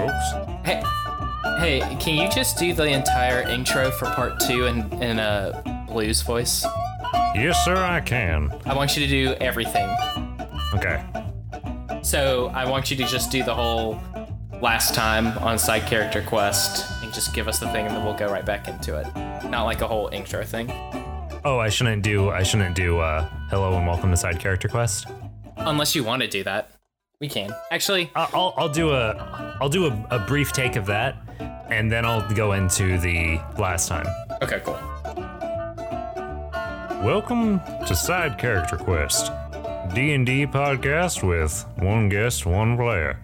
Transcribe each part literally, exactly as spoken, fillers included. folks. Hey, hey, can you just do the entire intro for part two in, in a blues voice? Yes, sir, I can. I want you to do everything. Okay. So I want you to just do the whole last time on Side Character Quest and just give us the thing and then we'll go right back into it. Not like a whole intro thing. Oh, I shouldn't do, I shouldn't do, uh, hello and welcome to Side Character Quest. Unless you want to do that. We can. Actually, I'll I'll do a I'll do a, a brief take of that, and then I'll go into the last time. Okay, cool. Welcome to Side Character Quest, D and D podcast with one guest, one player.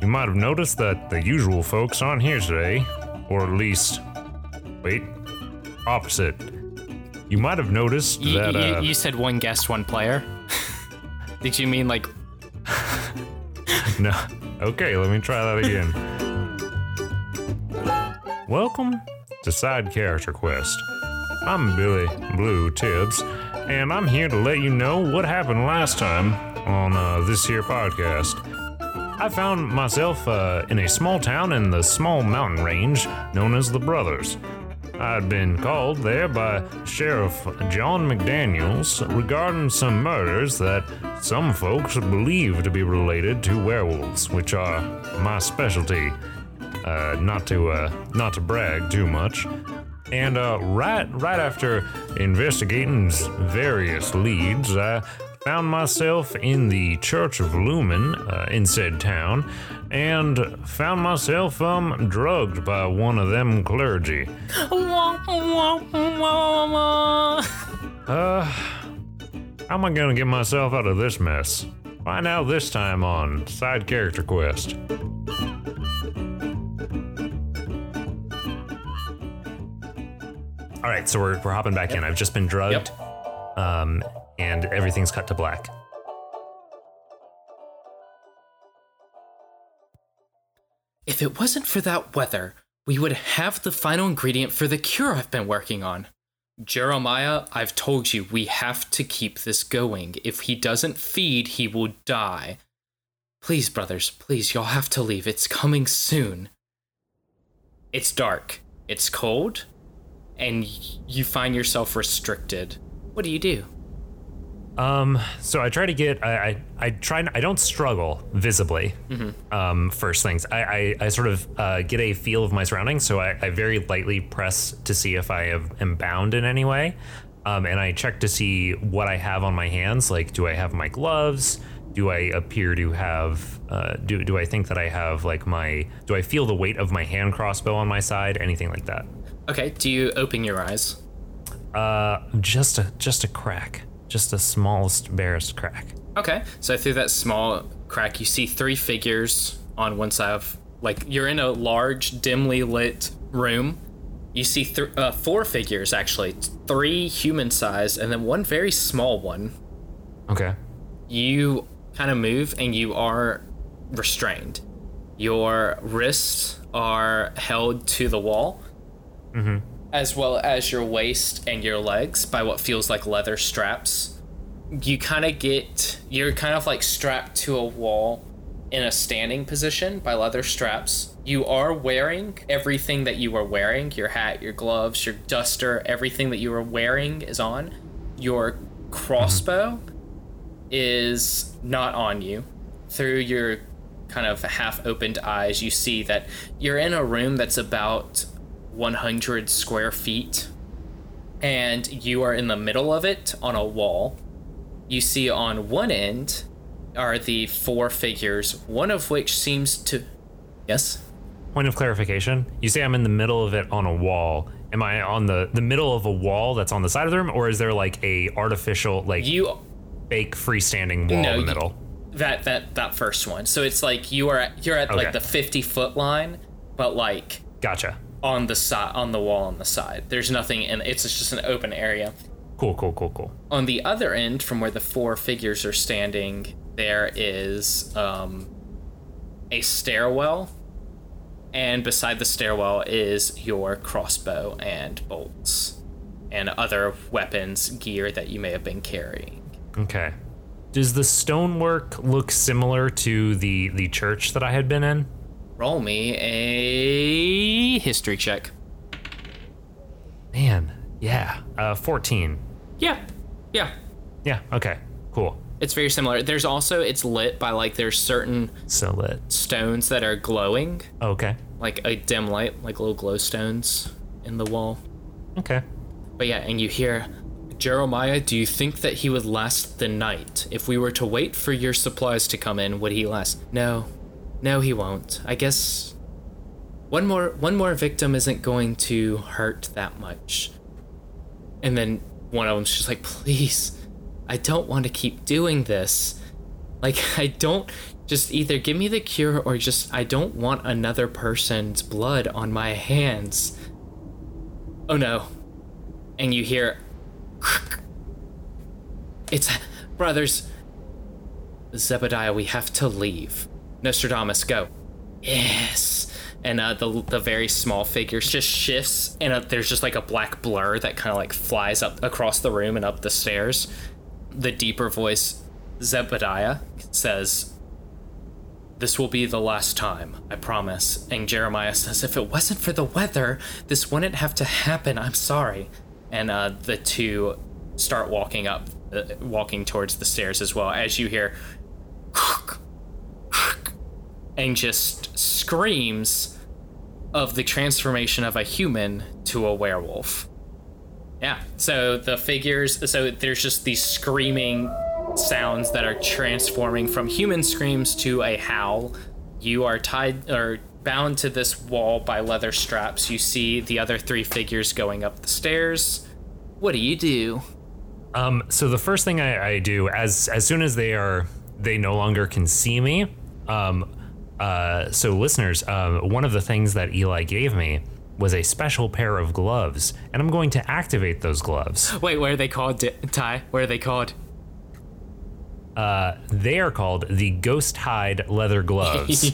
You might have noticed that the usual folks aren't here today, or at least, wait, opposite. You might have noticed y- that y- uh, you said one guest, one player. Did you mean like? No. Okay, let me try that again. Welcome to Side Character Quest. I'm Billy Blue Tibbs, and I'm here to let you know what happened last time on uh, this here podcast. I found myself uh, in a small town in the small mountain range known as the Brothers. I'd been called there by Sheriff John McDaniels regarding some murders that some folks believe to be related to werewolves, which are my specialty. Uh, not to uh, not to brag too much. And uh, right right after investigating various leads, I found myself in the Church of Lumen uh, in said town, and found myself um drugged by one of them clergy. uh, How am I gonna get myself out of this mess? Find out this time on Side Character Quest. All right, so we're we're hopping back yep. in. I've just been drugged, yep. um, and everything's cut to black. If it wasn't for that weather, we would have the final ingredient for the cure I've been working on. Jeremiah, I've told you, we have to keep this going. If he doesn't feed, he will die. Please, brothers, please, y'all have to leave. It's coming soon. It's dark, it's cold, and you find yourself restricted. What do you do? Um, so I try to get, I, I, I try, I don't struggle visibly, mm-hmm. um, first things. I, I, I sort of uh, get a feel of my surroundings, so I, I very lightly press to see if I have, am bound in any way, um, and I check to see what I have on my hands, like, do I have my gloves? Do I appear to have, uh, do, do I think that I have, like, my, do I feel the weight of my hand crossbow on my side? Anything like that. Okay, do you open your eyes? Uh, just a, just a crack. Just the smallest, barest crack. Okay, so through that small crack, you see three figures on one side of, like, you're in a large, dimly lit room. You see th- uh, four figures, actually. Three human-sized, and then one very small one. Okay. You kind of move, and you are restrained. Your wrists are held to the wall. Mm-hmm. As well as your waist and your legs by what feels like leather straps. You kind of get, you're kind of like strapped to a wall in a standing position by leather straps. You are wearing everything that you were wearing, your hat, your gloves, your duster, everything that you were wearing is on. Your crossbow is not on you. Through your kind of half-opened eyes, you see that you're in a room that's about one hundred square feet, and you are in the middle of it on a wall. You see on one end are the four figures, one of which seems to... Yes? Point of clarification. You say I'm in the middle of it on a wall. Am I on the, the middle of a wall that's on the side of the room, or is there like a artificial, like you... fake freestanding wall no, in the middle? You, that, that, that first one. So it's like you are at, you're at okay. like the fifty-foot line, but like... Gotcha. on the side on the wall on the side there's nothing and it's just an open area. Cool cool cool cool On the other end from where the four figures are standing, there is um a stairwell, and beside the stairwell is your crossbow and bolts and other weapons gear that you may have been carrying. Okay. Does the stonework look similar to the the church that I had been in? Roll me a history check. Man, yeah. Uh, fourteen. Yeah, yeah. Yeah, okay, cool. It's very similar. There's also, it's lit by, like, there's certain so lit. stones that are glowing. Okay. Like a dim light, like little glow stones in the wall. Okay. But yeah, and you hear, Jeremiah, do you think that he would last the night? If we were to wait for your supplies to come in, would he last? No, no, he won't. I guess one more, one more victim isn't going to hurt that much. And then one of them's just like, please, I don't want to keep doing this. Like, I don't, just either give me the cure or just, I don't want another person's blood on my hands. Oh no. And you hear, it's, brothers, Zebediah, we have to leave. Nostradamus, go. Yes. And uh, the the very small figure just shifts, and uh, there's just like a black blur that kind of like flies up across the room and up the stairs. The deeper voice, Zebediah, says, this will be the last time, I promise. And Jeremiah says, if it wasn't for the weather, this wouldn't have to happen. I'm sorry. And uh, the two start walking up, uh, walking towards the stairs as well, as you hear, and just screams of the transformation of a human to a werewolf. Yeah, so the figures, so there's just these screaming sounds that are transforming from human screams to a howl. You are tied or bound to this wall by leather straps. You see the other three figures going up the stairs. What do you do? Um, so the first thing I, I do, as as soon as they are, they no longer can see me. Um, uh, so listeners, um, one of the things that Eli gave me was a special pair of gloves, and I'm going to activate those gloves. Wait, what are they called, Ty? What are they called? Uh, they are called the Ghost Hide Leather Gloves.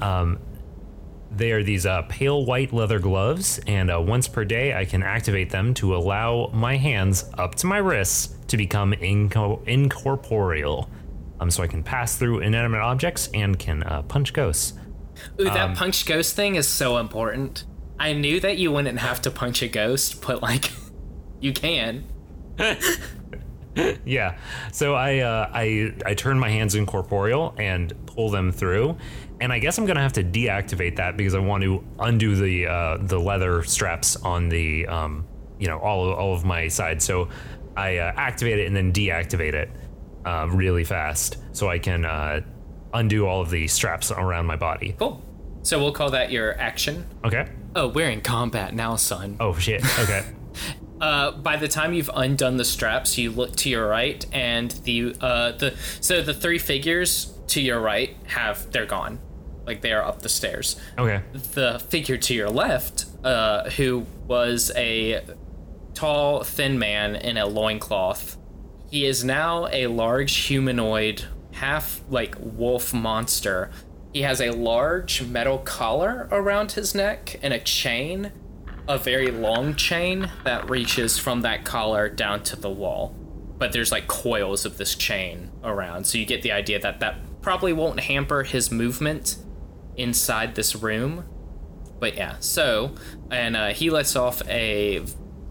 um, they are these uh, pale white leather gloves, and uh, once per day I can activate them to allow my hands up to my wrists to become inco- incorporeal. Um, so I can pass through inanimate objects and can uh, punch ghosts. Ooh, that um, punch ghost thing is so important. I knew that you wouldn't have to punch a ghost, but like, you can. Yeah. So I, uh, I, I turn my hands incorporeal and pull them through, and I guess I'm gonna have to deactivate that because I want to undo the uh, the leather straps on the um, you know, all of, all of my sides. So I uh, activate it and then deactivate it uh, really fast, so I can uh, undo all of the straps around my body. Cool. So we'll call that your action. Okay. Oh, we're in combat now, son. Oh, shit. Okay. uh, by the time you've undone the straps, you look to your right, and the uh, the so the three figures to your right have they're gone, like they are up the stairs. Okay. The figure to your left, uh, who was a tall, thin man in a loincloth, he is now a large humanoid, half like wolf monster. He has a large metal collar around his neck and a chain, a very long chain that reaches from that collar down to the wall. But there's like coils of this chain around, so you get the idea that that probably won't hamper his movement inside this room. But yeah, so, and uh, he lets off a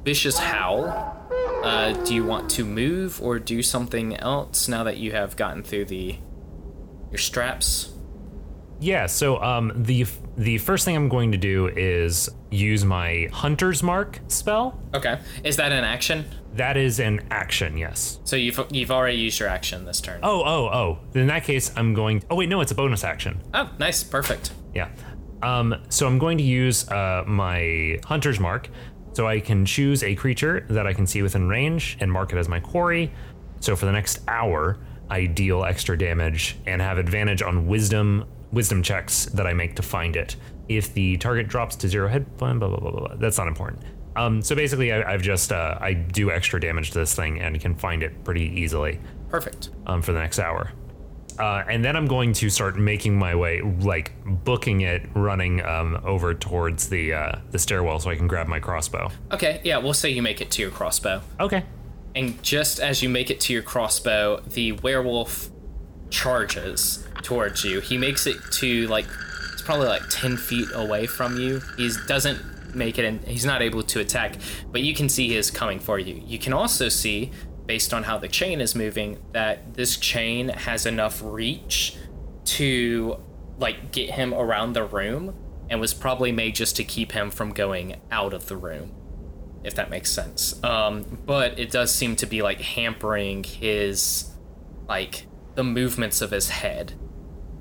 vicious howl. Uh, do you want to move or do something else now that you have gotten through the your straps? Yeah, so um, the the first thing I'm going to do is use my Hunter's Mark spell. Okay, is that an action? That is an action, yes. So you've you've already used your action this turn. Oh, oh, oh. In that case, I'm going. Oh wait, no, it's a bonus action. Oh, nice, perfect. Yeah. Um. So I'm going to use uh my Hunter's Mark, so I can choose a creature that I can see within range and mark it as my quarry. So for the next hour, I deal extra damage and have advantage on Wisdom. Wisdom checks that I make to find it. If the target drops to zero head, blah, blah, blah, blah, blah. That's not important. Um, so basically I, I've just, uh, I do extra damage to this thing and can find it pretty easily. Perfect. Um, for the next hour. Uh, and then I'm going to start making my way, like booking it, running um, over towards the uh, the stairwell so I can grab my crossbow. Okay, yeah, we'll say you make it to your crossbow. Okay. And just as you make it to your crossbow, the werewolf charges towards you. He makes it to like probably like ten feet away from you. He doesn't make it and he's not able to attack, but you can see he is coming for you. You can also see, based on how the chain is moving, that this chain has enough reach to like get him around the room and was probably made just to keep him from going out of the room, if that makes sense. Um, but it does seem to be like hampering his, like the movements of his head.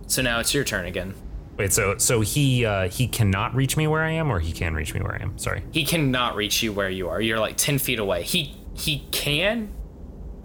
So now it's your turn again. Wait, so so he uh, he cannot reach me where I am, or he can reach me where I am? Sorry. He cannot reach you where you are. You're like ten feet away. He he can,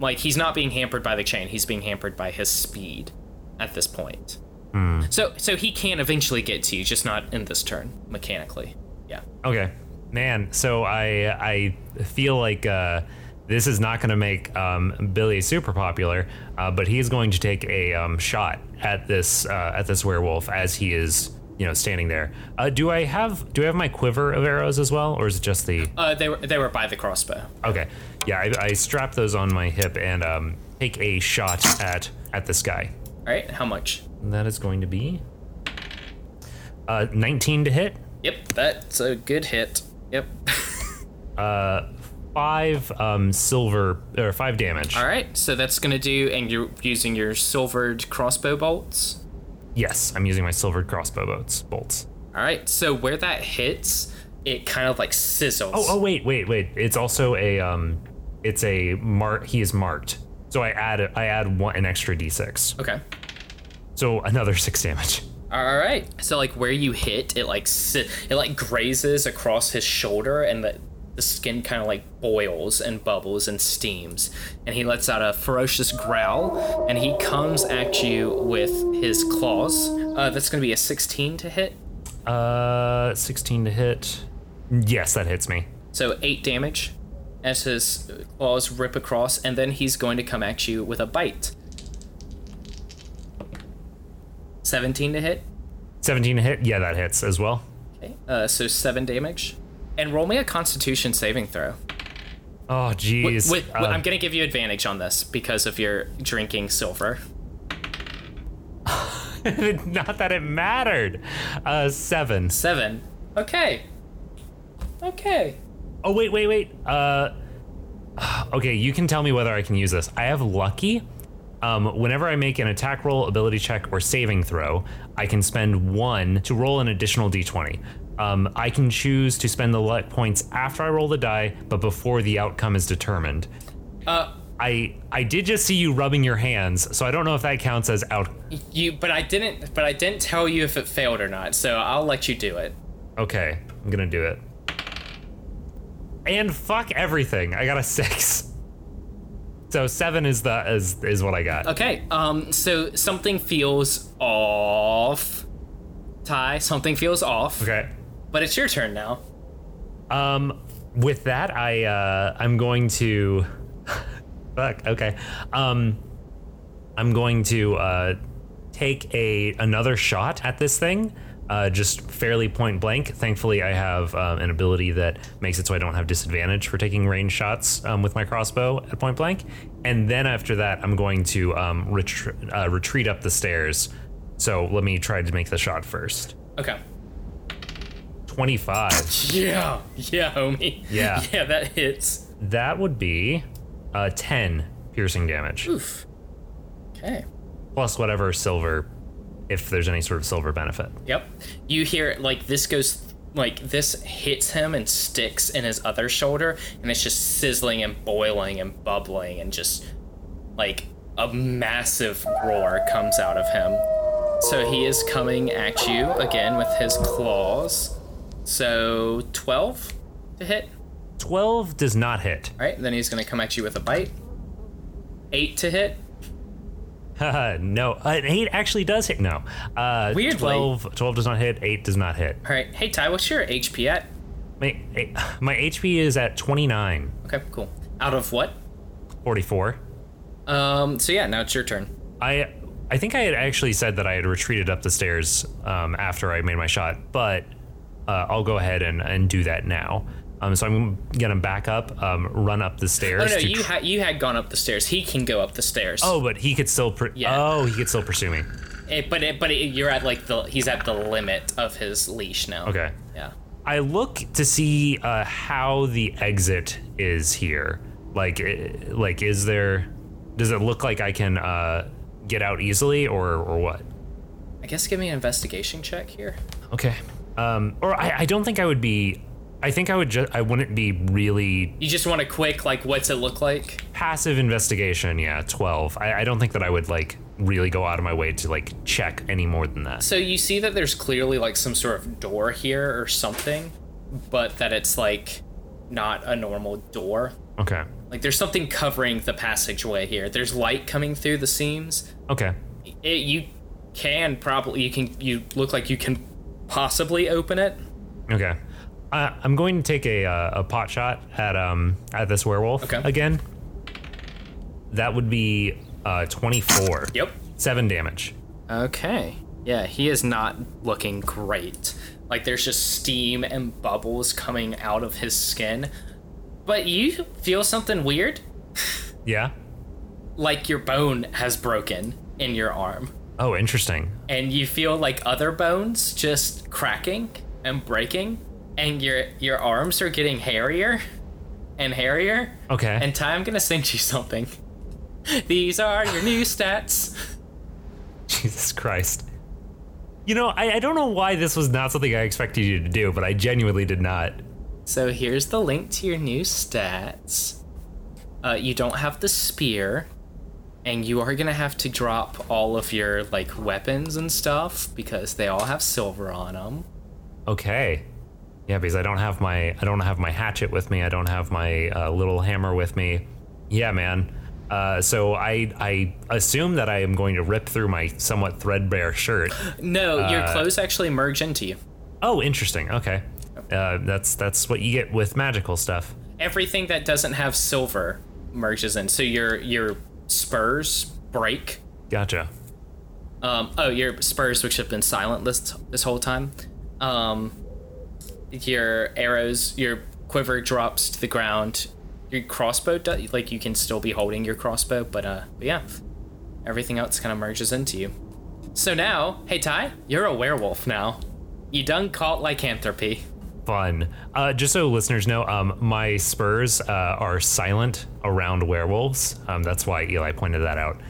like he's not being hampered by the chain. He's being hampered by his speed at this point. Mm. So so he can eventually get to you, just not in this turn, mechanically. Yeah. Okay. Man, so I I feel like uh, this is not going to make um, Billy super popular, uh, but he's going to take a um, shot at this uh, at this werewolf as he is, you know, standing there. Uh, do I have do I have my quiver of arrows as well, or is it just the? Uh, they were they were by the crossbow. Okay, yeah, I, I strap those on my hip and um, take a shot at at this guy. All right, how much? That is going to be uh, nineteen to hit. Yep, that's a good hit. Yep. uh, five um, silver, or five damage. All right, so that's going to do, and you're using your silvered crossbow bolts? Yes, I'm using my silvered crossbow bolts. bolts. All right, so where that hits, it kind of like sizzles. Oh, oh wait, wait, wait. It's also a, um, it's a mark, he is marked. So I add, I add one, an extra d six. Okay. So another six damage. All right. So like where you hit, it like si- it like grazes across his shoulder, and the the skin kind of like boils and bubbles and steams, and he lets out a ferocious growl, and he comes at you with his claws. Uh, that's gonna be a sixteen to hit. Uh, sixteen to hit. Yes, that hits me. So eight damage, as his claws rip across, and then he's going to come at you with a bite. seventeen to hit? seventeen to hit? Yeah, that hits as well. Okay, uh, so seven damage. And roll me a Constitution saving throw. Oh, jeez. With, with, uh, I'm going to give you advantage on this because of your drinking silver. Not that it mattered. Uh, seven. Seven. Okay. Okay. Oh, wait, wait, wait. Uh, okay, you can tell me whether I can use this. I have lucky. Um, whenever I make an attack roll, ability check, or saving throw, I can spend one to roll an additional d twenty. Um, I can choose to spend the luck points after I roll the die, but before the outcome is determined. Uh, I I did just see you rubbing your hands, so I don't know if that counts as out. You, but I didn't. But I didn't tell you if it failed or not, so I'll let you do it. Okay, I'm gonna do it. And fuck everything. I got a six. So seven is the is is what I got. Okay. Um. So something feels off, Ty. Something feels off. Okay. But it's your turn now. Um. With that, I uh, I'm going to. Fuck. Okay. Um. I'm going to uh, take a another shot at this thing. Uh, just fairly point blank. Thankfully, I have um, an ability that makes it so I don't have disadvantage for taking range shots um, with my crossbow at point blank. And then after that, I'm going to um, retri- uh, retreat up the stairs. So let me try to make the shot first. Okay. twenty-five. Yeah. Yeah, homie. Yeah. Yeah, that hits. That would be uh, ten piercing damage. Oof. Okay. Plus whatever silver, if there's any sort of silver benefit. Yep. You hear, like, this goes, like, this hits him and sticks in his other shoulder, and it's just sizzling and boiling and bubbling, and just, like, a massive roar comes out of him. So he is coming at you again with his claws. So twelve to hit? twelve does not hit. All right, then he's going to come at you with a bite. eight to hit. no, an eight actually does hit. No, uh, weirdly, twelve, twelve does not hit. Eight does not hit. All right, hey Ty, what's your H P at? My my H P is at twenty-nine. Okay, cool. Out of what? forty-four. Um. So yeah, now it's your turn. I I think I had actually said that I had retreated up the stairs um, after I made my shot, but uh, I'll go ahead and, and do that now. Um, so I'm gonna back up, um, run up the stairs. Oh no, to you tr- had you had gone up the stairs. He can go up the stairs. Oh, but he could still. Pr- yeah. Oh, he could still pursue me. It, but it, but it, you're at like the he's at the limit of his leash now. Okay. Yeah. I look to see uh, how the exit is here. Like, like is there? Does it look like I can uh, get out easily, or or what? I guess give me an investigation check here. Okay. Um. Or I, I don't think I would be. I think I would just. I wouldn't be really. You just want a quick like. What's it look like? Passive investigation. Yeah, twelve. I, I don't think that I would like really go out of my way to like check any more than that. So you see that there's clearly like some sort of door here or something, but that it's like not a normal door. Okay. Like there's something covering the passageway here. There's light coming through the seams. Okay. It, you can probably you can you look like you can possibly open it. Okay. Uh, I'm going to take a uh, a pot shot at um at this werewolf okay. again. That would be uh twenty-four. Yep. Seven damage. Okay. Yeah, he is not looking great. Like there's just steam and bubbles coming out of his skin. But you feel something weird? Yeah. Like your bone has broken in your arm. Oh, interesting. And you feel like other bones just cracking and breaking. And your your arms are getting hairier and hairier. Okay. And Ty, I'm gonna send you something. These are your new stats. Jesus Christ. You know, I, I don't know why this was not something I expected you to do, but I genuinely did not. So here's the link to your new stats. Uh, you don't have the spear, and you are gonna have to drop all of your like weapons and stuff because they all have silver on them. Okay. Yeah, because I don't have my I don't have my hatchet with me. I don't have my uh, little hammer with me. Yeah, man. Uh, so I I assume that I am going to rip through my somewhat threadbare shirt. No, uh, your clothes actually merge into you. Oh, interesting. Okay, uh, that's that's what you get with magical stuff. Everything that doesn't have silver merges in. So your your spurs break. Gotcha. Um. Oh, your spurs, which have been silent this this whole time. Um. Your arrows, your quiver drops to the ground. Your crossbow, do, like you can still be holding your crossbow, but uh, but yeah, everything else kind of merges into you. So now, hey Ty, you're a werewolf now. You done caught lycanthropy. Fun. Uh, just so listeners know, um, my spurs uh, are silent around werewolves. Um, that's why Eli pointed that out.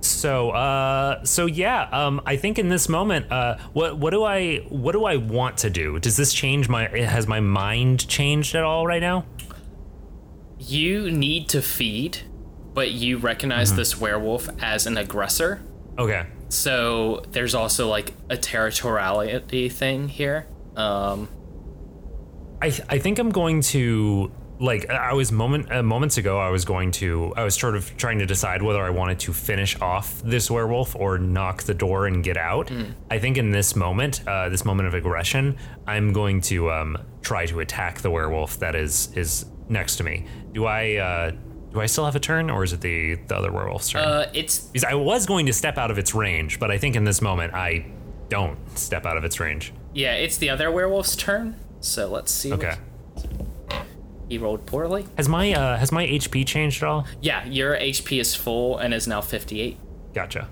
So, uh, so yeah, um, I think in this moment, uh, what, what do I, what do I want to do? Does this change my, has my mind changed at all right now? You need to feed, but you recognize mm-hmm. this werewolf as an aggressor. Okay. So there's also like a territoriality thing here. Um, I, th- I think I'm going to. Like I was moment uh, moments ago, I was going to I was sort of trying to decide whether I wanted to finish off this werewolf or knock the door and get out. Mm. I think in this moment, uh, this moment of aggression, I'm going to um, try to attack the werewolf that is is next to me. Do I uh, do I still have a turn, or is it the, the other werewolf's turn? Uh, it's because I was going to step out of its range, but I think in this moment I don't step out of its range. Yeah, it's the other werewolf's turn. So let's see. Okay. What... He rolled poorly. Has my uh, has my H P changed at all? Yeah, your H P is full and is now fifty-eight. Gotcha.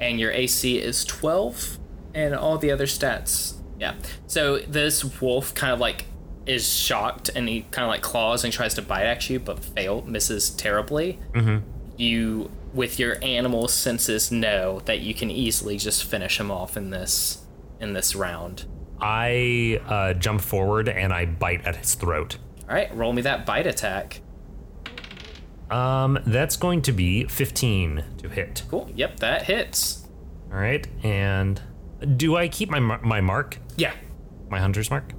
And your A C is twelve, and all the other stats. Yeah. So this wolf kind of like is shocked, and he kind of like claws and tries to bite at you, but fail, misses terribly. Mm-hmm. You, with your animal senses, know that you can easily just finish him off in this in this round. I uh, jump forward and I bite at his throat. All right, roll me that bite attack. Um, that's going to be fifteen to hit. Cool. Yep, that hits. All right, and do I keep my my mark? Yeah. My hunter's mark.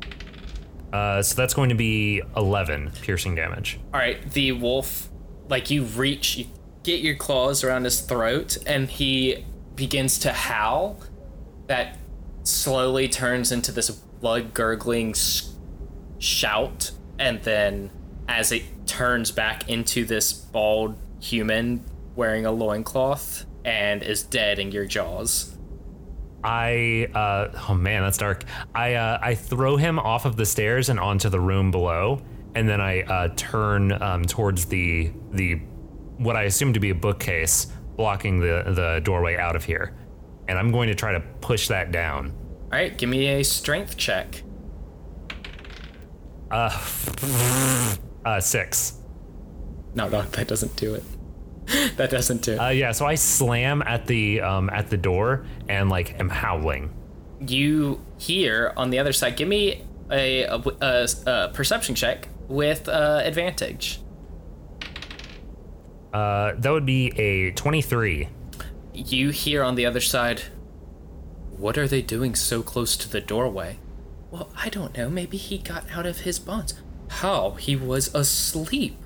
Uh, so that's going to be eleven piercing damage. All right, the wolf, like you reach, you get your claws around his throat, and he begins to howl. That slowly turns into this blood-gurgling sh- shout. And then as it turns back into this bald human wearing a loincloth and is dead in your jaws. I, uh, oh man, that's dark. I uh, I throw him off of the stairs and onto the room below. And then I uh, turn um, towards the, the what I assume to be a bookcase blocking the, the doorway out of here. and I'm going to try to push that down. All right, give me a strength check. Uh, uh six. No, no, that doesn't do it. That doesn't do it. Uh, yeah, so I slam at the um at the door and like am howling. You hear on the other side. Give me a a, a, a perception check with uh, advantage. Uh, that would be a twenty-three. You hear on the other side. What are they doing so close to the doorway? Well, I don't know. Maybe he got out of his bonds. How? He was asleep.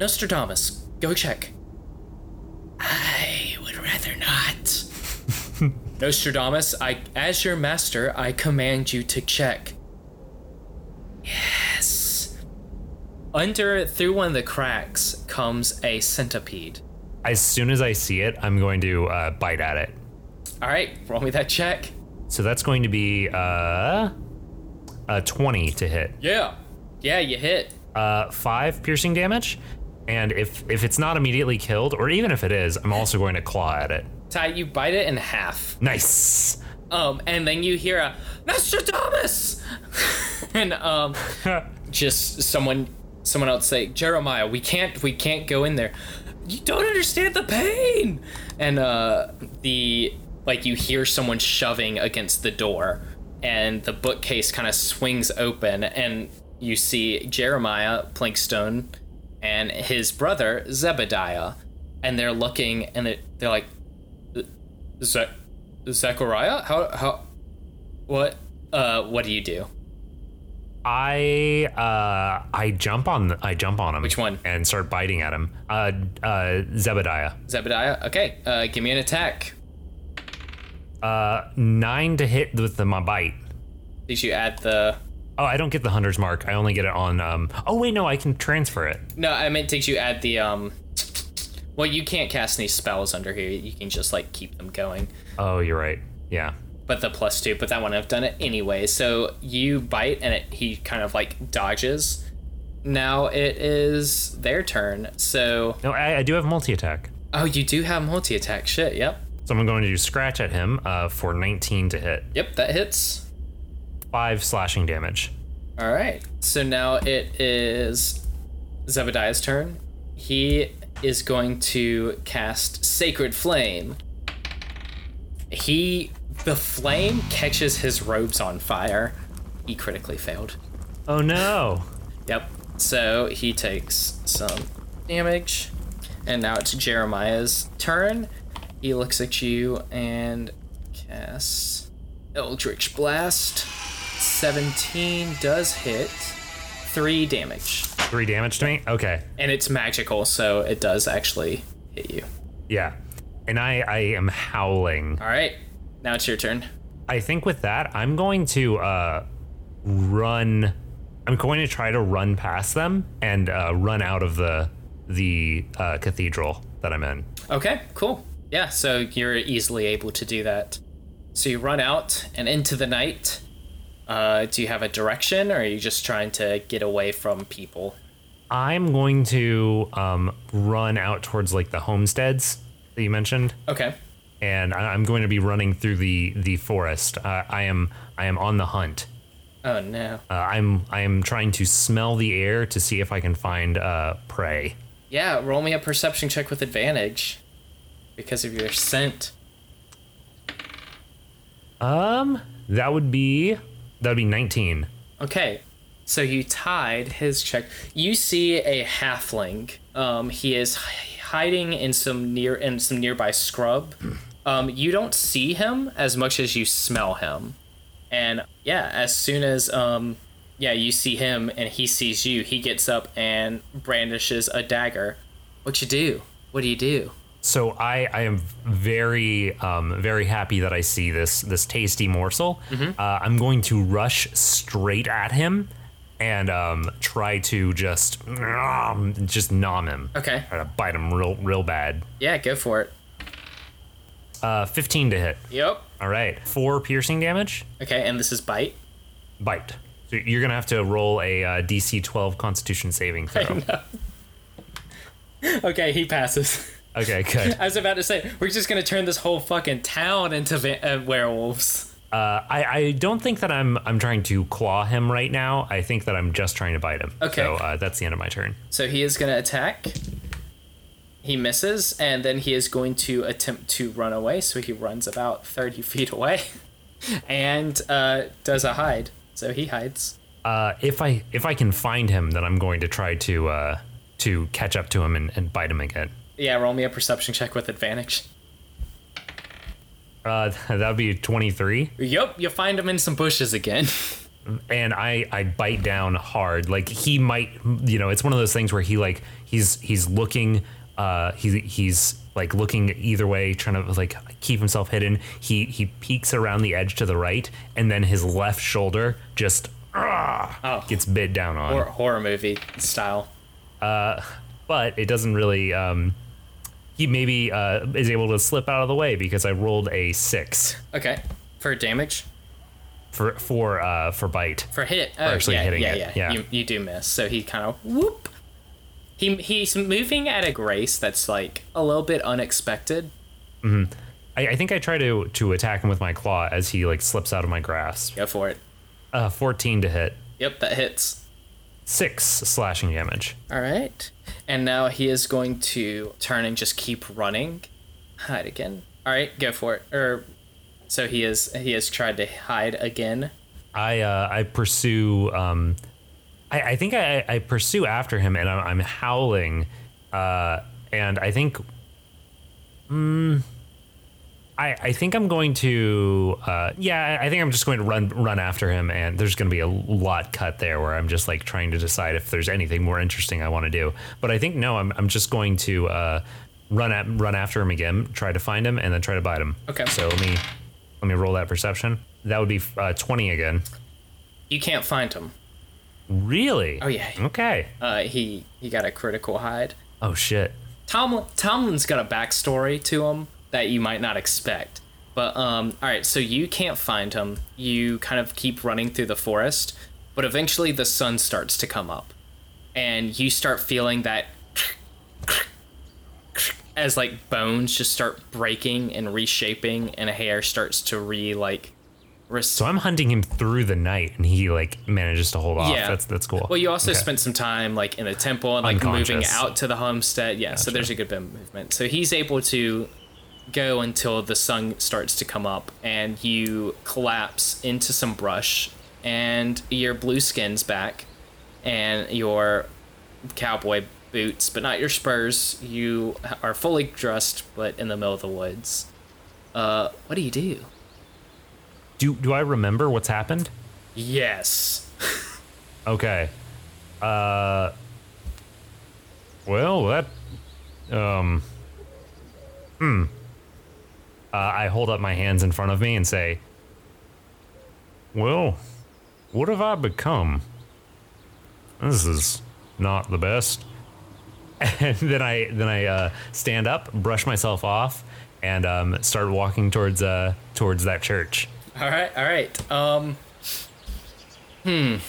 Nostradamus, go check. I would rather not. Nostradamus, I, as your master, I command you to check. Yes. Under, through one of the cracks comes a centipede. As soon as I see it, I'm going to uh, bite at it. All right, roll me that check. So that's going to be uh, a twenty to hit. Yeah, yeah, you hit. Uh, five piercing damage, and if if it's not immediately killed, or even if it is, I'm also going to claw at it. Ty, you bite it in half. Nice. Um, and then you hear a Nostradamus, and um, just someone someone else say, Jeremiah, we can't we can't go in there. You don't understand the pain. And uh, the. Like you hear someone shoving against the door and the bookcase kind of swings open and you see Jeremiah Plankstone and his brother Zebediah, and they're looking and it, they're like, Ze- Zechariah? How, how, what, uh, what do you do? I, uh, I jump on, I jump on him. Which one? And start biting at him. Uh, uh, Zebediah. Zebediah. Okay. Uh, give me an attack. Uh, nine to hit with the, my bite. Did you add the... Oh, I don't get the Hunter's Mark. I only get it on, um... Oh, wait, no, I can transfer it. No, I meant did you add the, um... Well, you can't cast any spells under here. You can just, like, keep them going. Oh, you're right. Yeah. But the plus two, but that one I've done it anyway. So you bite, and it, he kind of, like, dodges. Now it is their turn, so... No, I, I do have multi-attack. Oh, you do have multi-attack. Shit, yep. So I'm going to do scratch at him uh, for nineteen to hit. Yep, that hits. Five slashing damage. All right. So now it is Zebediah's turn. He is going to cast Sacred Flame. He, the flame catches his robes on fire. He critically failed. Oh no. Yep. So he takes some damage. And now it's Jeremiah's turn. He looks at you and casts Eldritch Blast. seventeen does hit. Three damage. Three damage to me? Okay. And it's magical, so it does actually hit you. Yeah. And I, I am howling. All right. Now it's your turn. I think with that, I'm going to uh, run. I'm going to try to run past them and uh, run out of the, the uh, cathedral that I'm in. Okay, cool. Yeah, so you're easily able to do that. So you run out and into the night. Uh, do you have a direction, or are you just trying to get away from people? I'm going to um, run out towards like the homesteads that you mentioned. Okay. And I'm going to be running through the the forest. Uh, I am I am on the hunt. Oh no. Uh, I'm I am trying to smell the air to see if I can find uh, prey. Yeah, roll me a perception check with advantage. Because of your scent. Um, that would be, that would be nineteen. Okay, so you tied his check. You see a halfling. Um, he is hiding in some near in some nearby scrub. Um, you don't see him as much as you smell him. And yeah, as soon as um, yeah, you see him and he sees you, he gets up and brandishes a dagger. What you do? What do you do? So I, I am very, um, very happy that I see this this tasty morsel. Mm-hmm. Uh, I'm going to rush straight at him and um, try to just um, just nom him. Okay. Try to bite him real, real bad. Yeah, go for it. Uh, fifteen to hit. Yep. All right. Four piercing damage. Okay, and this is bite. Bite. So you're gonna have to roll a uh, D C twelve Constitution saving throw. I know. Okay, he passes. Okay, good. I was about to say, we're just going to turn this whole fucking town into va- uh, werewolves. Uh, I, I don't think that I'm I'm trying to claw him right now. I think that I'm just trying to bite him. Okay. So uh, that's the end of my turn. So he is going to attack. He misses, and then he is going to attempt to run away. So he runs about thirty feet away and uh, does a hide. So he hides. Uh, if I if I can find him, then I'm going to try to uh, to catch up to him and, and bite him again. Yeah, roll me a perception check with advantage. Uh, that would be twenty-three. Yep, you find him in some bushes again. And I, I bite down hard. Like, he might, you know, it's one of those things where he, like, he's he's looking, uh, he, he's, like, looking either way, trying to, like, keep himself hidden. He, he peeks around the edge to the right, and then his left shoulder just ah, oh. gets bit down on. Horror, horror movie style. Uh, but it doesn't really... Um, He maybe uh, is able to slip out of the way because I rolled a six. Okay, for damage. For for uh, for bite. For hit. Oh, for actually yeah, hitting yeah, it. Yeah, yeah, yeah. You, you do miss. So he kind of whoop. He he's moving at a grace that's like a little bit unexpected. Mm-hmm. I, I think I try to to attack him with my claw as he like slips out of my grasp. Go for it. Uh, fourteen to hit. Yep, that hits. Six slashing damage. All right. And now he is going to turn and just keep running. Hide again. All right, go for it. Or so he is. He has tried to hide again. I uh, I pursue. Um, I, I think I, I pursue after him, and I'm, I'm howling. Uh, and I think. Um, I I think I'm going to. Uh, yeah, I think I'm just going to run run after him, and there's going to be a lot cut there where I'm just like trying to decide if there's anything more interesting I want to do. But I think no, I'm I'm just going to uh, run at run after him again, try to find him, and then try to bite him. Okay. So let me let me roll that perception. That would be uh, twenty again. You can't find him. Really? Oh yeah. Okay. Uh, he he got a critical hide. Oh shit. Tomlin Tomlin's got a backstory to him that you might not expect. But, um, all right, so you can't find him. You kind of keep running through the forest, but eventually the sun starts to come up, and you start feeling that as, like, bones just start breaking and reshaping, and hair starts to re, like... Rest- so I'm hunting him through the night, and he, like, manages to hold off. Yeah. That's that's cool. Well, you also okay. spent some time, like, in a temple and, like, moving out to the homestead. Yeah, gotcha. So there's a good bit of movement. So he's able to... go until the sun starts to come up, and you collapse into some brush, and your blue skin's back, and your cowboy boots, but not your spurs. You are fully dressed, but in the middle of the woods. Uh, what do you do? Do do I remember what's happened? Yes. Okay. Uh. Well, that. Um. Hmm. Uh, I hold up my hands in front of me and say, well, what have I become? This is not the best. And then I then I uh, stand up, brush myself off, and um, start walking towards uh, towards that church. All right, all right. Um, hmm.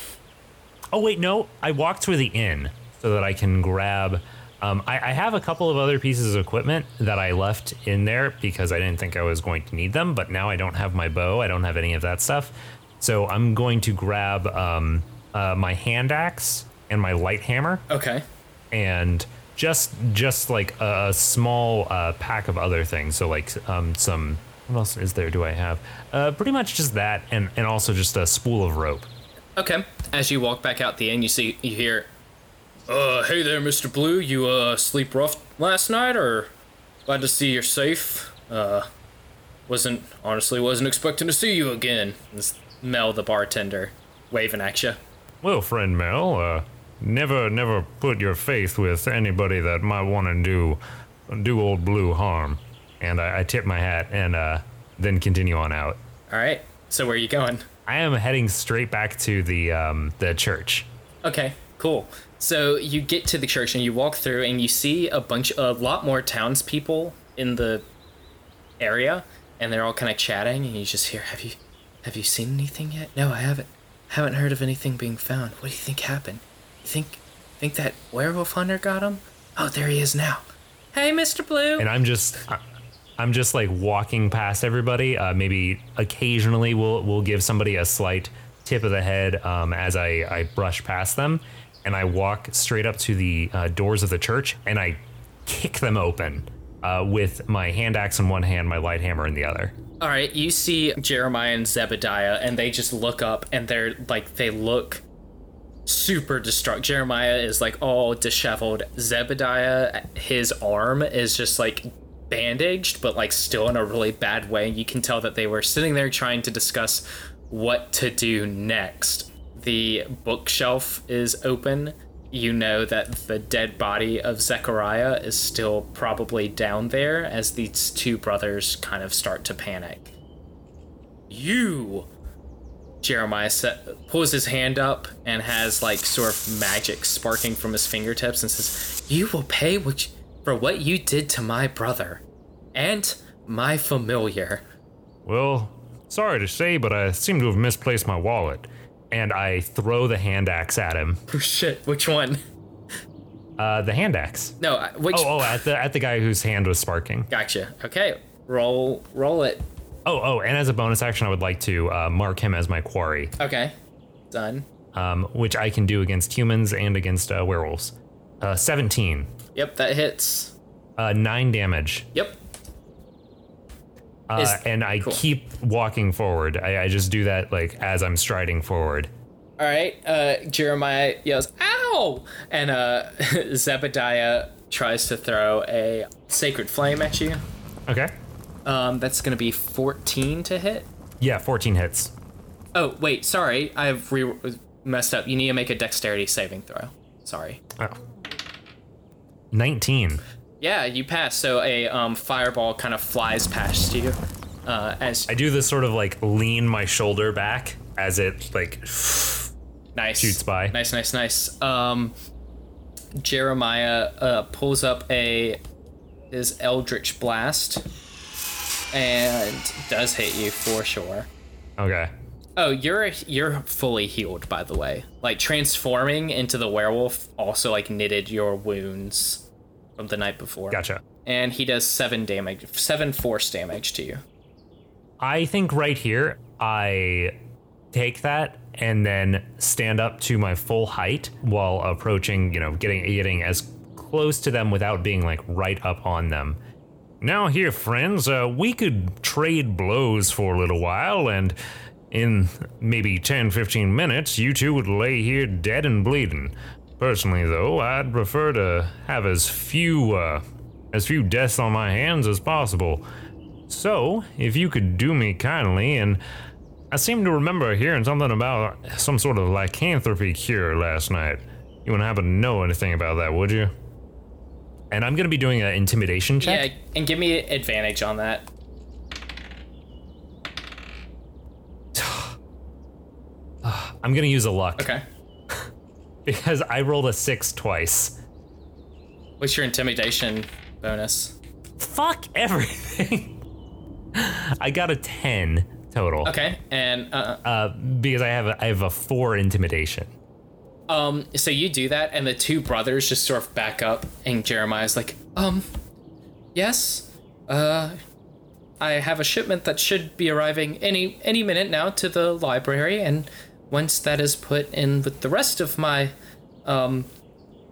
Oh, wait, no. I walk to the inn so that I can grab... Um, I, I have a couple of other pieces of equipment that I left in there because I didn't think I was going to need them, but now I don't have my bow. I don't have any of that stuff. So I'm going to grab um, uh, my hand axe and my light hammer. Okay. And just just like a small uh, pack of other things. So like um, some, what else is there do I have? Uh, pretty much just that and, and also just a spool of rope. Okay. As you walk back out the end, you see, you hear... Uh, hey there, Mister Blue. You, uh, sleep rough last night, or glad to see you're safe? Uh, wasn't, honestly, wasn't expecting to see you again. It's Mel, the bartender, waving at you. Well, friend Mel, uh, never, never put your faith with anybody that might want to do, do old Blue harm. And I, I tip my hat and, uh, then continue on out. All right. So where are you going? I am heading straight back to the, um, the church. Okay, cool. So you get to the church and you walk through and you see a bunch a lot more townspeople in the area, and they're all kind of chatting, and you just hear, have you have you seen anything yet? No, I haven't haven't heard of anything being found. What do you think happened? You think think that werewolf hunter got him? Oh, there he is now. Hey, Mister Blue. And I'm just, I'm just like walking past everybody. Uh, maybe occasionally we'll we'll give somebody a slight tip of the head um, as I, I brush past them, and I walk straight up to the uh, doors of the church, and I kick them open uh, with my hand axe in one hand, my light hammer in the other. All right, you see Jeremiah and Zebediah, and they just look up, and they're like, they look super distraught. Jeremiah is like all disheveled. Zebediah, his arm is just like bandaged, but like still in a really bad way. You can tell that they were sitting there trying to discuss what to do next. The bookshelf is open. You know that the dead body of Zechariah is still probably down there as these two brothers kind of start to panic. You, Jeremiah set, pulls his hand up and has like sort of magic sparking from his fingertips and says, you will pay what you, for what you did to my brother and my familiar. Well, sorry to say, but I seem to have misplaced my wallet. And I throw the hand axe at him. Oh shit! Which one? Uh, the hand axe. No, which? Oh, oh, at the at the guy whose hand was sparking. Gotcha. Okay, roll, roll it. Oh, oh, and as a bonus action, I would like to uh, mark him as my quarry. Okay, done. Um, which I can do against humans and against uh, werewolves. Uh, seventeen. Yep, that hits. Uh, nine damage. Yep. Uh, Is, and I cool. keep walking forward. I, I just do that like as I'm striding forward. All right. Uh, Jeremiah yells, ow! And uh, Zebediah tries to throw a Sacred Flame at you. Okay. Um, that's going to be fourteen to hit. Yeah, fourteen hits. Oh, wait. Sorry. I've re- messed up. You need to make a dexterity saving throw. Sorry. Oh. nineteen. Yeah, you pass. So a um, fireball kind of flies past you. Uh, as I do this sort of like lean my shoulder back as it like nice shoots by. Nice, nice, nice. Um, Jeremiah uh, pulls up a his Eldritch Blast and does hit you for sure. Okay. Oh, you're you're fully healed, by the way. Like transforming into the werewolf also like knitted your wounds from the night before. Gotcha. And he does seven damage, seven force damage to you. I think right here, I take that and then stand up to my full height while approaching, you know, getting getting as close to them without being like right up on them. Now here, friends, uh, we could trade blows for a little while, and in maybe ten, fifteen minutes, you two would lay here dead and bleeding. Personally, though, I'd prefer to have as few uh, as few deaths on my hands as possible. So, if you could do me kindly, and I seem to remember hearing something about some sort of lycanthropy cure last night. You wouldn't happen to know anything about that, would you? And I'm going to be doing an intimidation check. Yeah, and give me advantage on that. I'm going to use a luck. Okay. Because I rolled a six twice. What's your intimidation bonus? Fuck everything. I got a ten total. Okay, and uh, uh, because I have a, I have a four intimidation. Um, so you do that, and the two brothers just sort of back up, and Jeremiah's like, um, yes, uh, I have a shipment that should be arriving any any minute now to the library, and once that is put in with the rest of my um,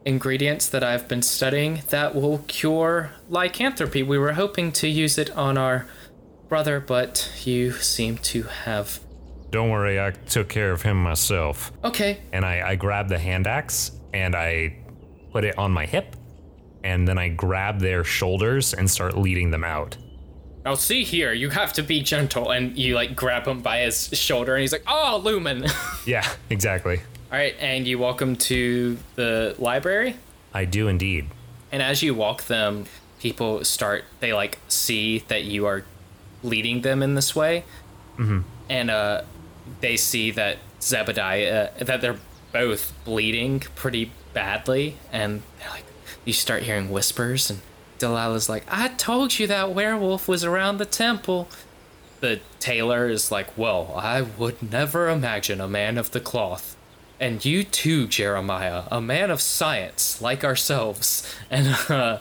ingredients that I've been studying, that will cure lycanthropy. We were hoping to use it on our brother, but you seem to have... Don't worry, I took care of him myself. Okay. And I, I grab the hand axe, and I put it on my hip, and then I grab their shoulders and start leading them out. Now see here, you have to be gentle, and you like grab him by his shoulder, and he's like, "Oh, Lumen." Yeah, exactly. All right, and you walk him to the library. I do indeed. And as you walk them, people start. They like see that you are leading them in this way, mm-hmm. and uh, they see that Zebediah uh, that they're both bleeding pretty badly, and they're like, you start hearing whispers and. Delilah's like, I told you that werewolf was around the temple. The tailor is like, well, I would never imagine a man of the cloth. And you too, Jeremiah, a man of science, like ourselves. And uh,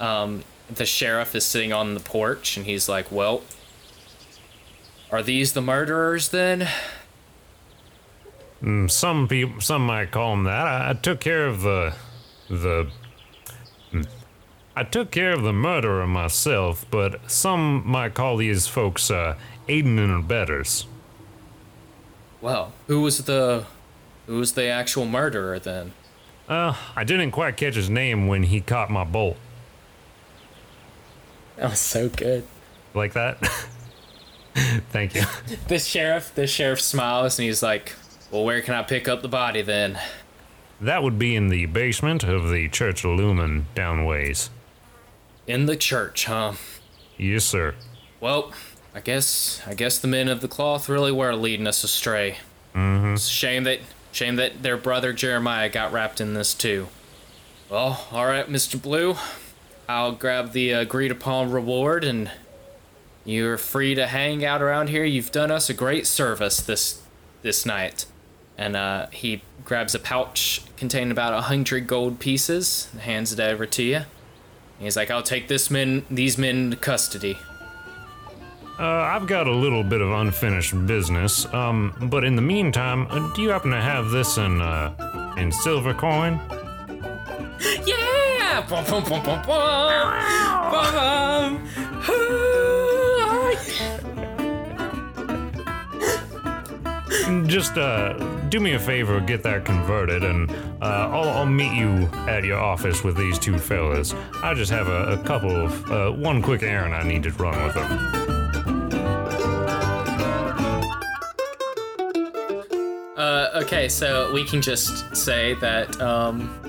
Um, the sheriff is sitting on the porch, and he's like, well, are these the murderers then? Mm, some people, some might call them that. I, I took care of the, the, I took care of the murderer myself, but some might call these folks uh, aiding and abettors. Well, who was the, who was the actual murderer then? Uh, I didn't quite catch his name when he caught my bolt. That was so good. Like that? Thank you. The sheriff, the sheriff smiles and he's like, well, where can I pick up the body then? That would be in the basement of the Church of Lumen downways. In the church, huh? Yes, sir. Well, I guess I guess the men of the cloth really were leading us astray. Mm-hmm. It's a shame that shame that their brother Jeremiah got wrapped in this too. Well, all right, Mister Blue. I'll grab the agreed upon reward, and you're free to hang out around here. You've done us a great service this this night. And uh, he grabs a pouch containing about a hundred gold pieces and hands it over to you. And he's like, I'll take this men, these men into custody. Uh, I've got a little bit of unfinished business, um, but in the meantime, uh, do you happen to have this in, uh, in silver coin? Yeah! Bum, bum, bum, bum, bum. Bum. Just, uh... do me a favor, get that converted, and uh, I'll, I'll meet you at your office with these two fellas. I just have a, a couple of, uh, one quick errand I need to run with them. Uh, okay, so we can just say that, um,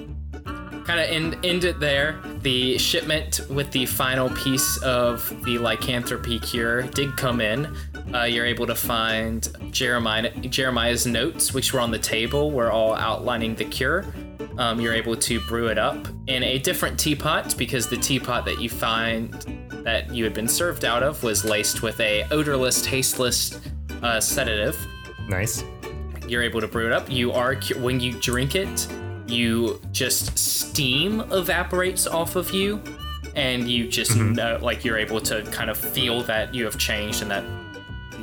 kind of end, end it there. The shipment with the final piece of the lycanthropy cure did come in. Uh, you're able to find Jeremiah, Jeremiah's notes, which were on the table, were all outlining the cure. Um, you're able to brew it up in a different teapot because the teapot that you find that you had been served out of was laced with a odorless, tasteless uh, sedative. Nice. You're able to brew it up. You are when you drink it, you just steam evaporates off of you, and you just mm-hmm. know, like you're able to kind of feel that you have changed and that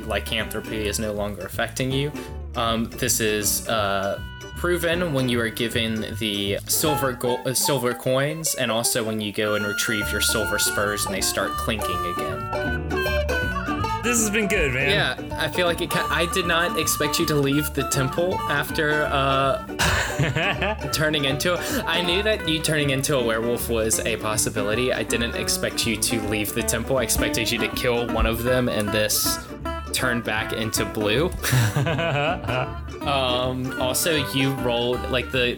lycanthropy is no longer affecting you. Um, this is uh, proven when you are given the silver go- uh, silver coins, and also when you go and retrieve your silver spurs and they start clinking again. This has been good, man. Yeah, I feel like it. Ca- I did not expect you to leave the temple after uh, turning into. A- I knew that you turning into a werewolf was a possibility. I didn't expect you to leave the temple. I expected you to kill one of them, and this. Turn back into blue. um, also, you rolled like the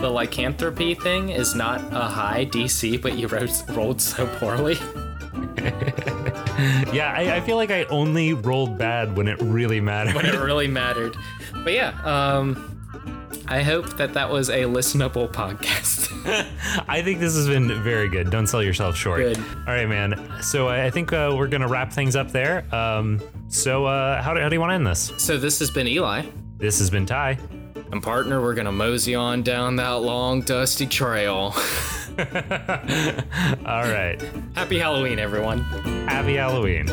the lycanthropy thing is not a high D C, but you rolled, rolled so poorly. yeah, I, I feel like I only rolled bad when it really mattered. When it really mattered. But yeah, um, I hope that that was a listenable podcast. I think this has been very good. Don't sell yourself short. Good. All right, man. So I think uh, we're gonna wrap things up there. Um, So, uh, how do, how do you want to end this? So this has been Eli. This has been Ty. And partner, we're going to mosey on down that long, dusty trail. All right. Happy Halloween, everyone. Happy Halloween.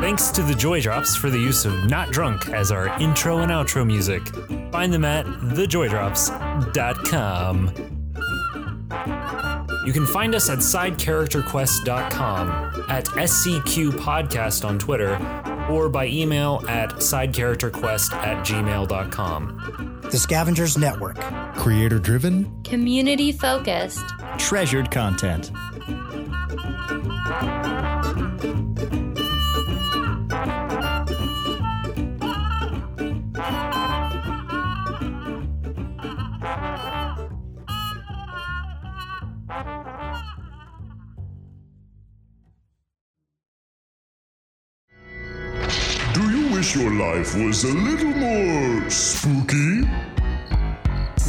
Thanks to the Joy Drops for the use of Not Drunk as our intro and outro music. Find them at the joy drops dot com. You can find us at side character quest dot com, at S C Q Podcast on Twitter, or by email at side character quest at gmail dot com. The Scavengers Network. Creator-driven. Community-focused. Treasured content. Your life was a little more spooky.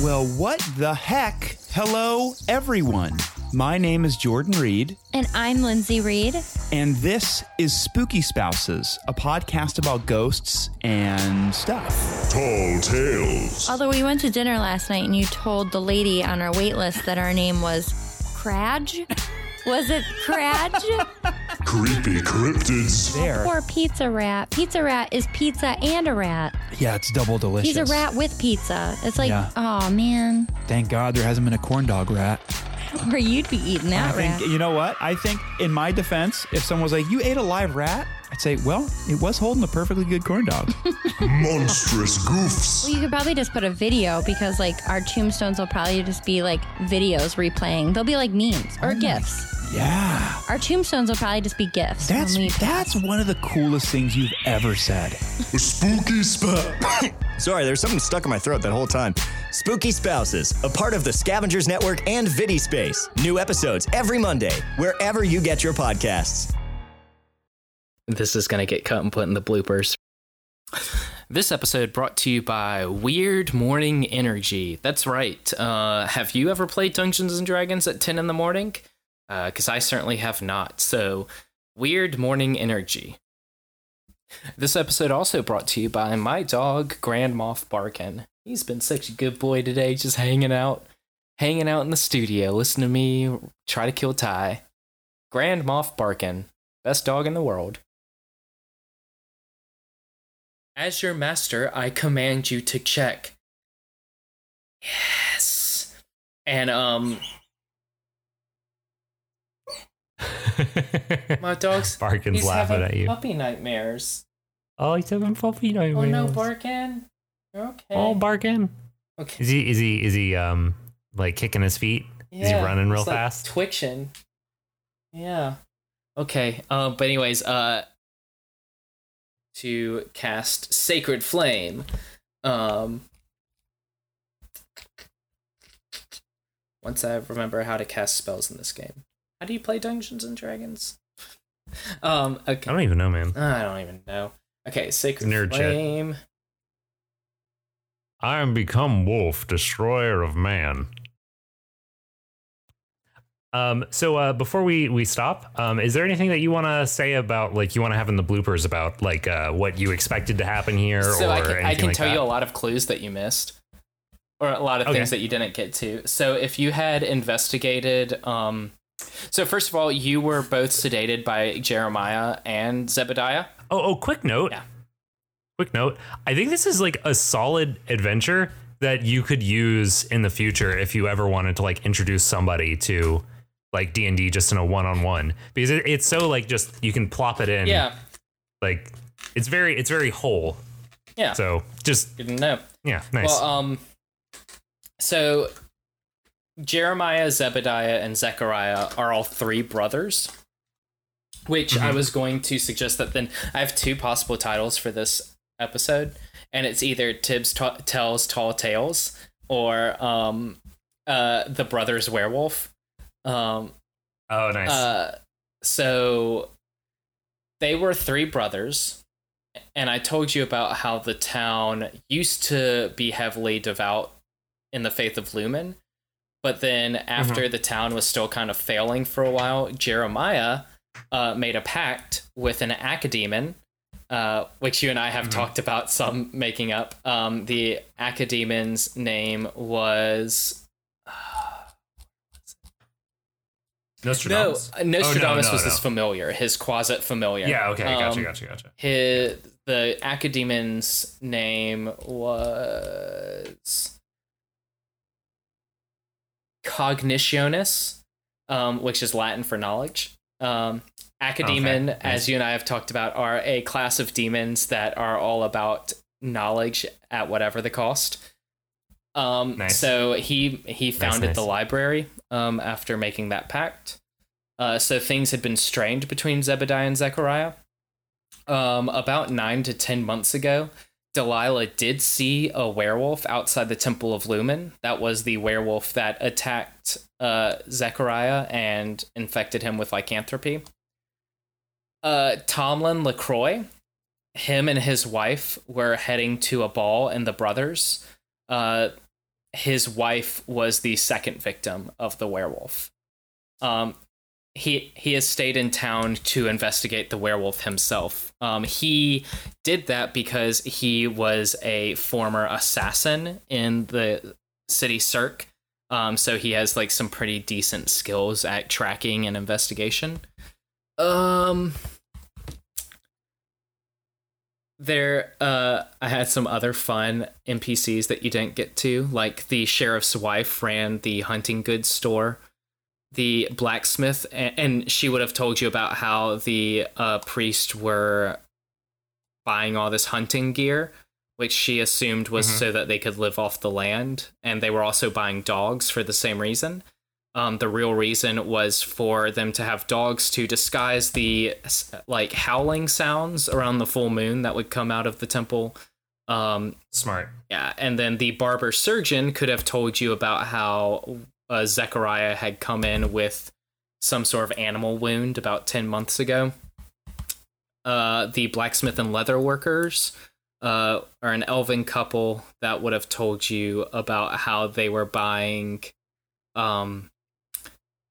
Well, what the heck Hello, everyone. My name is Jordan Reed. And I'm Lindsay Reed. And this is Spooky Spouses, a podcast about ghosts and stuff. Tall tales. Although we went to dinner last night and you told the lady on our wait list that our name was Craj. Was it Craj? Creepy cryptids. There. Poor Pizza Rat. Pizza Rat is pizza and a rat. Yeah, it's double delicious. He's a rat with pizza. It's like, yeah. Oh, man. Thank God there hasn't been a corn dog rat. Or you'd be eating that I rat. Think, you know what? I think, in my defense, if someone was like, you ate a live rat, I'd say, well, it was holding a perfectly good corn dog. Monstrous goofs. Well, you could probably just put a video because, like, our tombstones will probably just be, like, videos replaying. They'll be, like, memes or oh gifs. Yeah. Our tombstones will probably just be gifts. That's that's one of the coolest things you've ever said. A spooky spouse. Sorry, there's something stuck in my throat that whole time. Spooky Spouses, a part of the Scavengers Network and Viddy Space. New episodes every Monday, wherever you get your podcasts. This is going to get cut and put in the bloopers. This episode brought to you by Weird Morning Energy. That's right. Uh, have you ever played Dungeons and Dragons at ten in the morning? Because uh, I certainly have not. So, Weird Morning Energy. This episode also brought to you by my dog, Grand Moff Barkin. He's been such a good boy today, just hanging out, hanging out in the studio, listening to me try to kill Ty. Grand Moff Barkin, best dog in the world. As your master, I command you to check. Yes. And, um... My dog's Barkin's laughing at you. Puppy nightmares. Oh, he's having puppy nightmares. Oh no, Barkin! You're okay. Oh, Barkin! Okay. Is he? Is he? Is he? Um, like kicking his feet? Yeah, is he running real like fast? Twitching. Yeah. Okay. Um. Uh, but anyways, uh, to cast Sacred Flame. Um. Once I remember how to cast spells in this game. How do you play Dungeons and Dragons? um, okay. I don't even know, man. I don't even know. Okay, Sacred Nerd Flame. Chat. I am become wolf, destroyer of man. Um. So, uh, before we we stop, um, is there anything that you want to say about, like, you want to have in the bloopers about, like, uh, what you expected to happen here? So or I can, I can like tell that? You a lot of clues that you missed. Or a lot of okay. things that you didn't get to. So if you had investigated, um. So first of all, you were both sedated by Jeremiah and Zebediah. Oh, oh! Quick note. Yeah. Quick note. I think this is like a solid adventure that you could use in the future if you ever wanted to like introduce somebody to like D and D just in a one-on-one because it, it's so like just you can plop it in. Yeah. Like it's very it's very whole. Yeah. So just didn't know. Yeah. Nice. Well, um. So. Jeremiah, Zebediah, and Zechariah are all three brothers, which mm-hmm. I was going to suggest that then I have two possible titles for this episode, and it's either Tibbs t- Tells Tall Tales or um, uh, The Brothers Werewolf. Um, oh, nice. Uh, so they were three brothers, and I told you about how the town used to be heavily devout in the faith of Lumen. But then after mm-hmm. the town was still kind of failing for a while, Jeremiah uh, made a pact with an Akademon, uh, which you and I have mm-hmm. talked about some making up. Um, the Akademon's name was... Uh, Nostradamus? No, Nostradamus oh, no, no, was no. his familiar, his closet familiar. Yeah, okay, um, gotcha, gotcha, gotcha. His, the Akademon's name was... Cognitionus, um, which is Latin for knowledge. Um, Akademon, okay. as you and I have talked about, are a class of demons that are all about knowledge at whatever the cost. Um, nice. So he he founded nice, nice. the library um, after making that pact. Uh, so things had been strained between Zebediah and Zechariah. Um, about nine to ten months ago, Delilah did see a werewolf outside the Temple of Lumen. That was the werewolf that attacked uh, Zechariah and infected him with lycanthropy. Uh, Tomlin LaCroix, him and his wife were heading to a ball in the Brothers. Uh, his wife was the second victim of the werewolf. Um, he he has stayed in town to investigate the werewolf himself. Um, he did that because he was a former assassin in the city Cirque. Um, so he has like some pretty decent skills at tracking and investigation. Um, there, uh, I had some other fun N P Cs that you didn't get to, like the sheriff's wife ran the hunting goods store, the blacksmith, and, and she would have told you about how the uh, priests were buying all this hunting gear, which she assumed was mm-hmm. so that they could live off the land. And they were also buying dogs for the same reason. Um, the real reason was for them to have dogs to disguise the like howling sounds around the full moon that would come out of the temple. Um, Smart. Yeah. And then the barber surgeon could have told you about how uh, Zechariah had come in with some sort of animal wound about ten months ago. Uh, the blacksmith and leather workers uh, are an elven couple that would have told you about how they were buying um,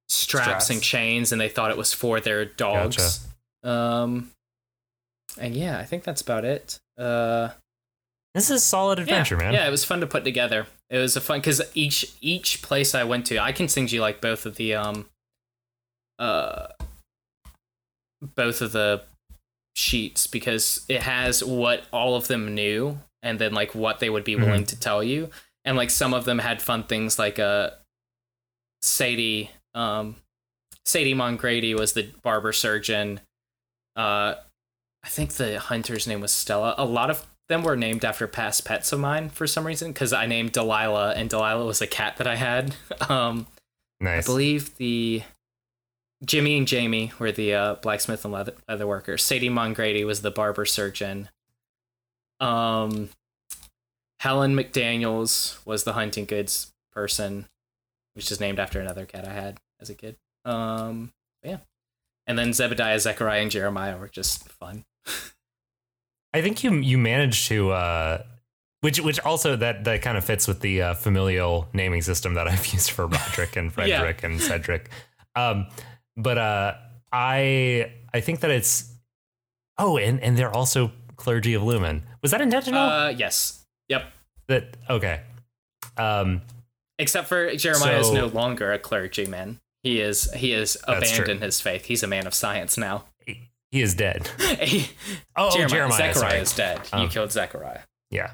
straps, straps and chains, and they thought it was for their dogs. Gotcha. Um, and yeah, I think that's about it. Uh, this is solid adventure, yeah, man. Yeah, it was fun to put together. It was a fun because each each place I went to, I can send you like both of the um, uh, both of the sheets because it has what all of them knew and then like what they would be willing mm-hmm. to tell you, and like some of them had fun things like uh Sadie um Sadie Mongrady was the barber surgeon. uh I think the hunter's name was Stella. A lot of them were named after past pets of mine for some reason because I named Delilah, and Delilah was a cat that I had. um nice. I believe the Jimmy and Jamie were the uh, blacksmith and leather, leather workers. Sadie Mongrady was the barber surgeon. Um, Helen McDaniels was the hunting goods person, which is named after another cat I had as a kid. Um, yeah. And then Zebediah, Zechariah, and Jeremiah were just fun. I think you you managed to... Uh... Which, which also that, that kind of fits with the uh, familial naming system that I've used for Roderick and Frederick yeah. and Cedric. Um, But uh, I I think that it's oh and, and they're also clergy of Lumen. Was that intentional? Uh, yes. Yep. That okay. Um, except for Jeremiah so, is no longer a clergyman. He is he is abandoned his faith. He's a man of science now. He, he is dead. oh, Jeremiah, oh, Jeremiah Zechariah sorry. is dead. Um, you killed Zechariah. Yeah.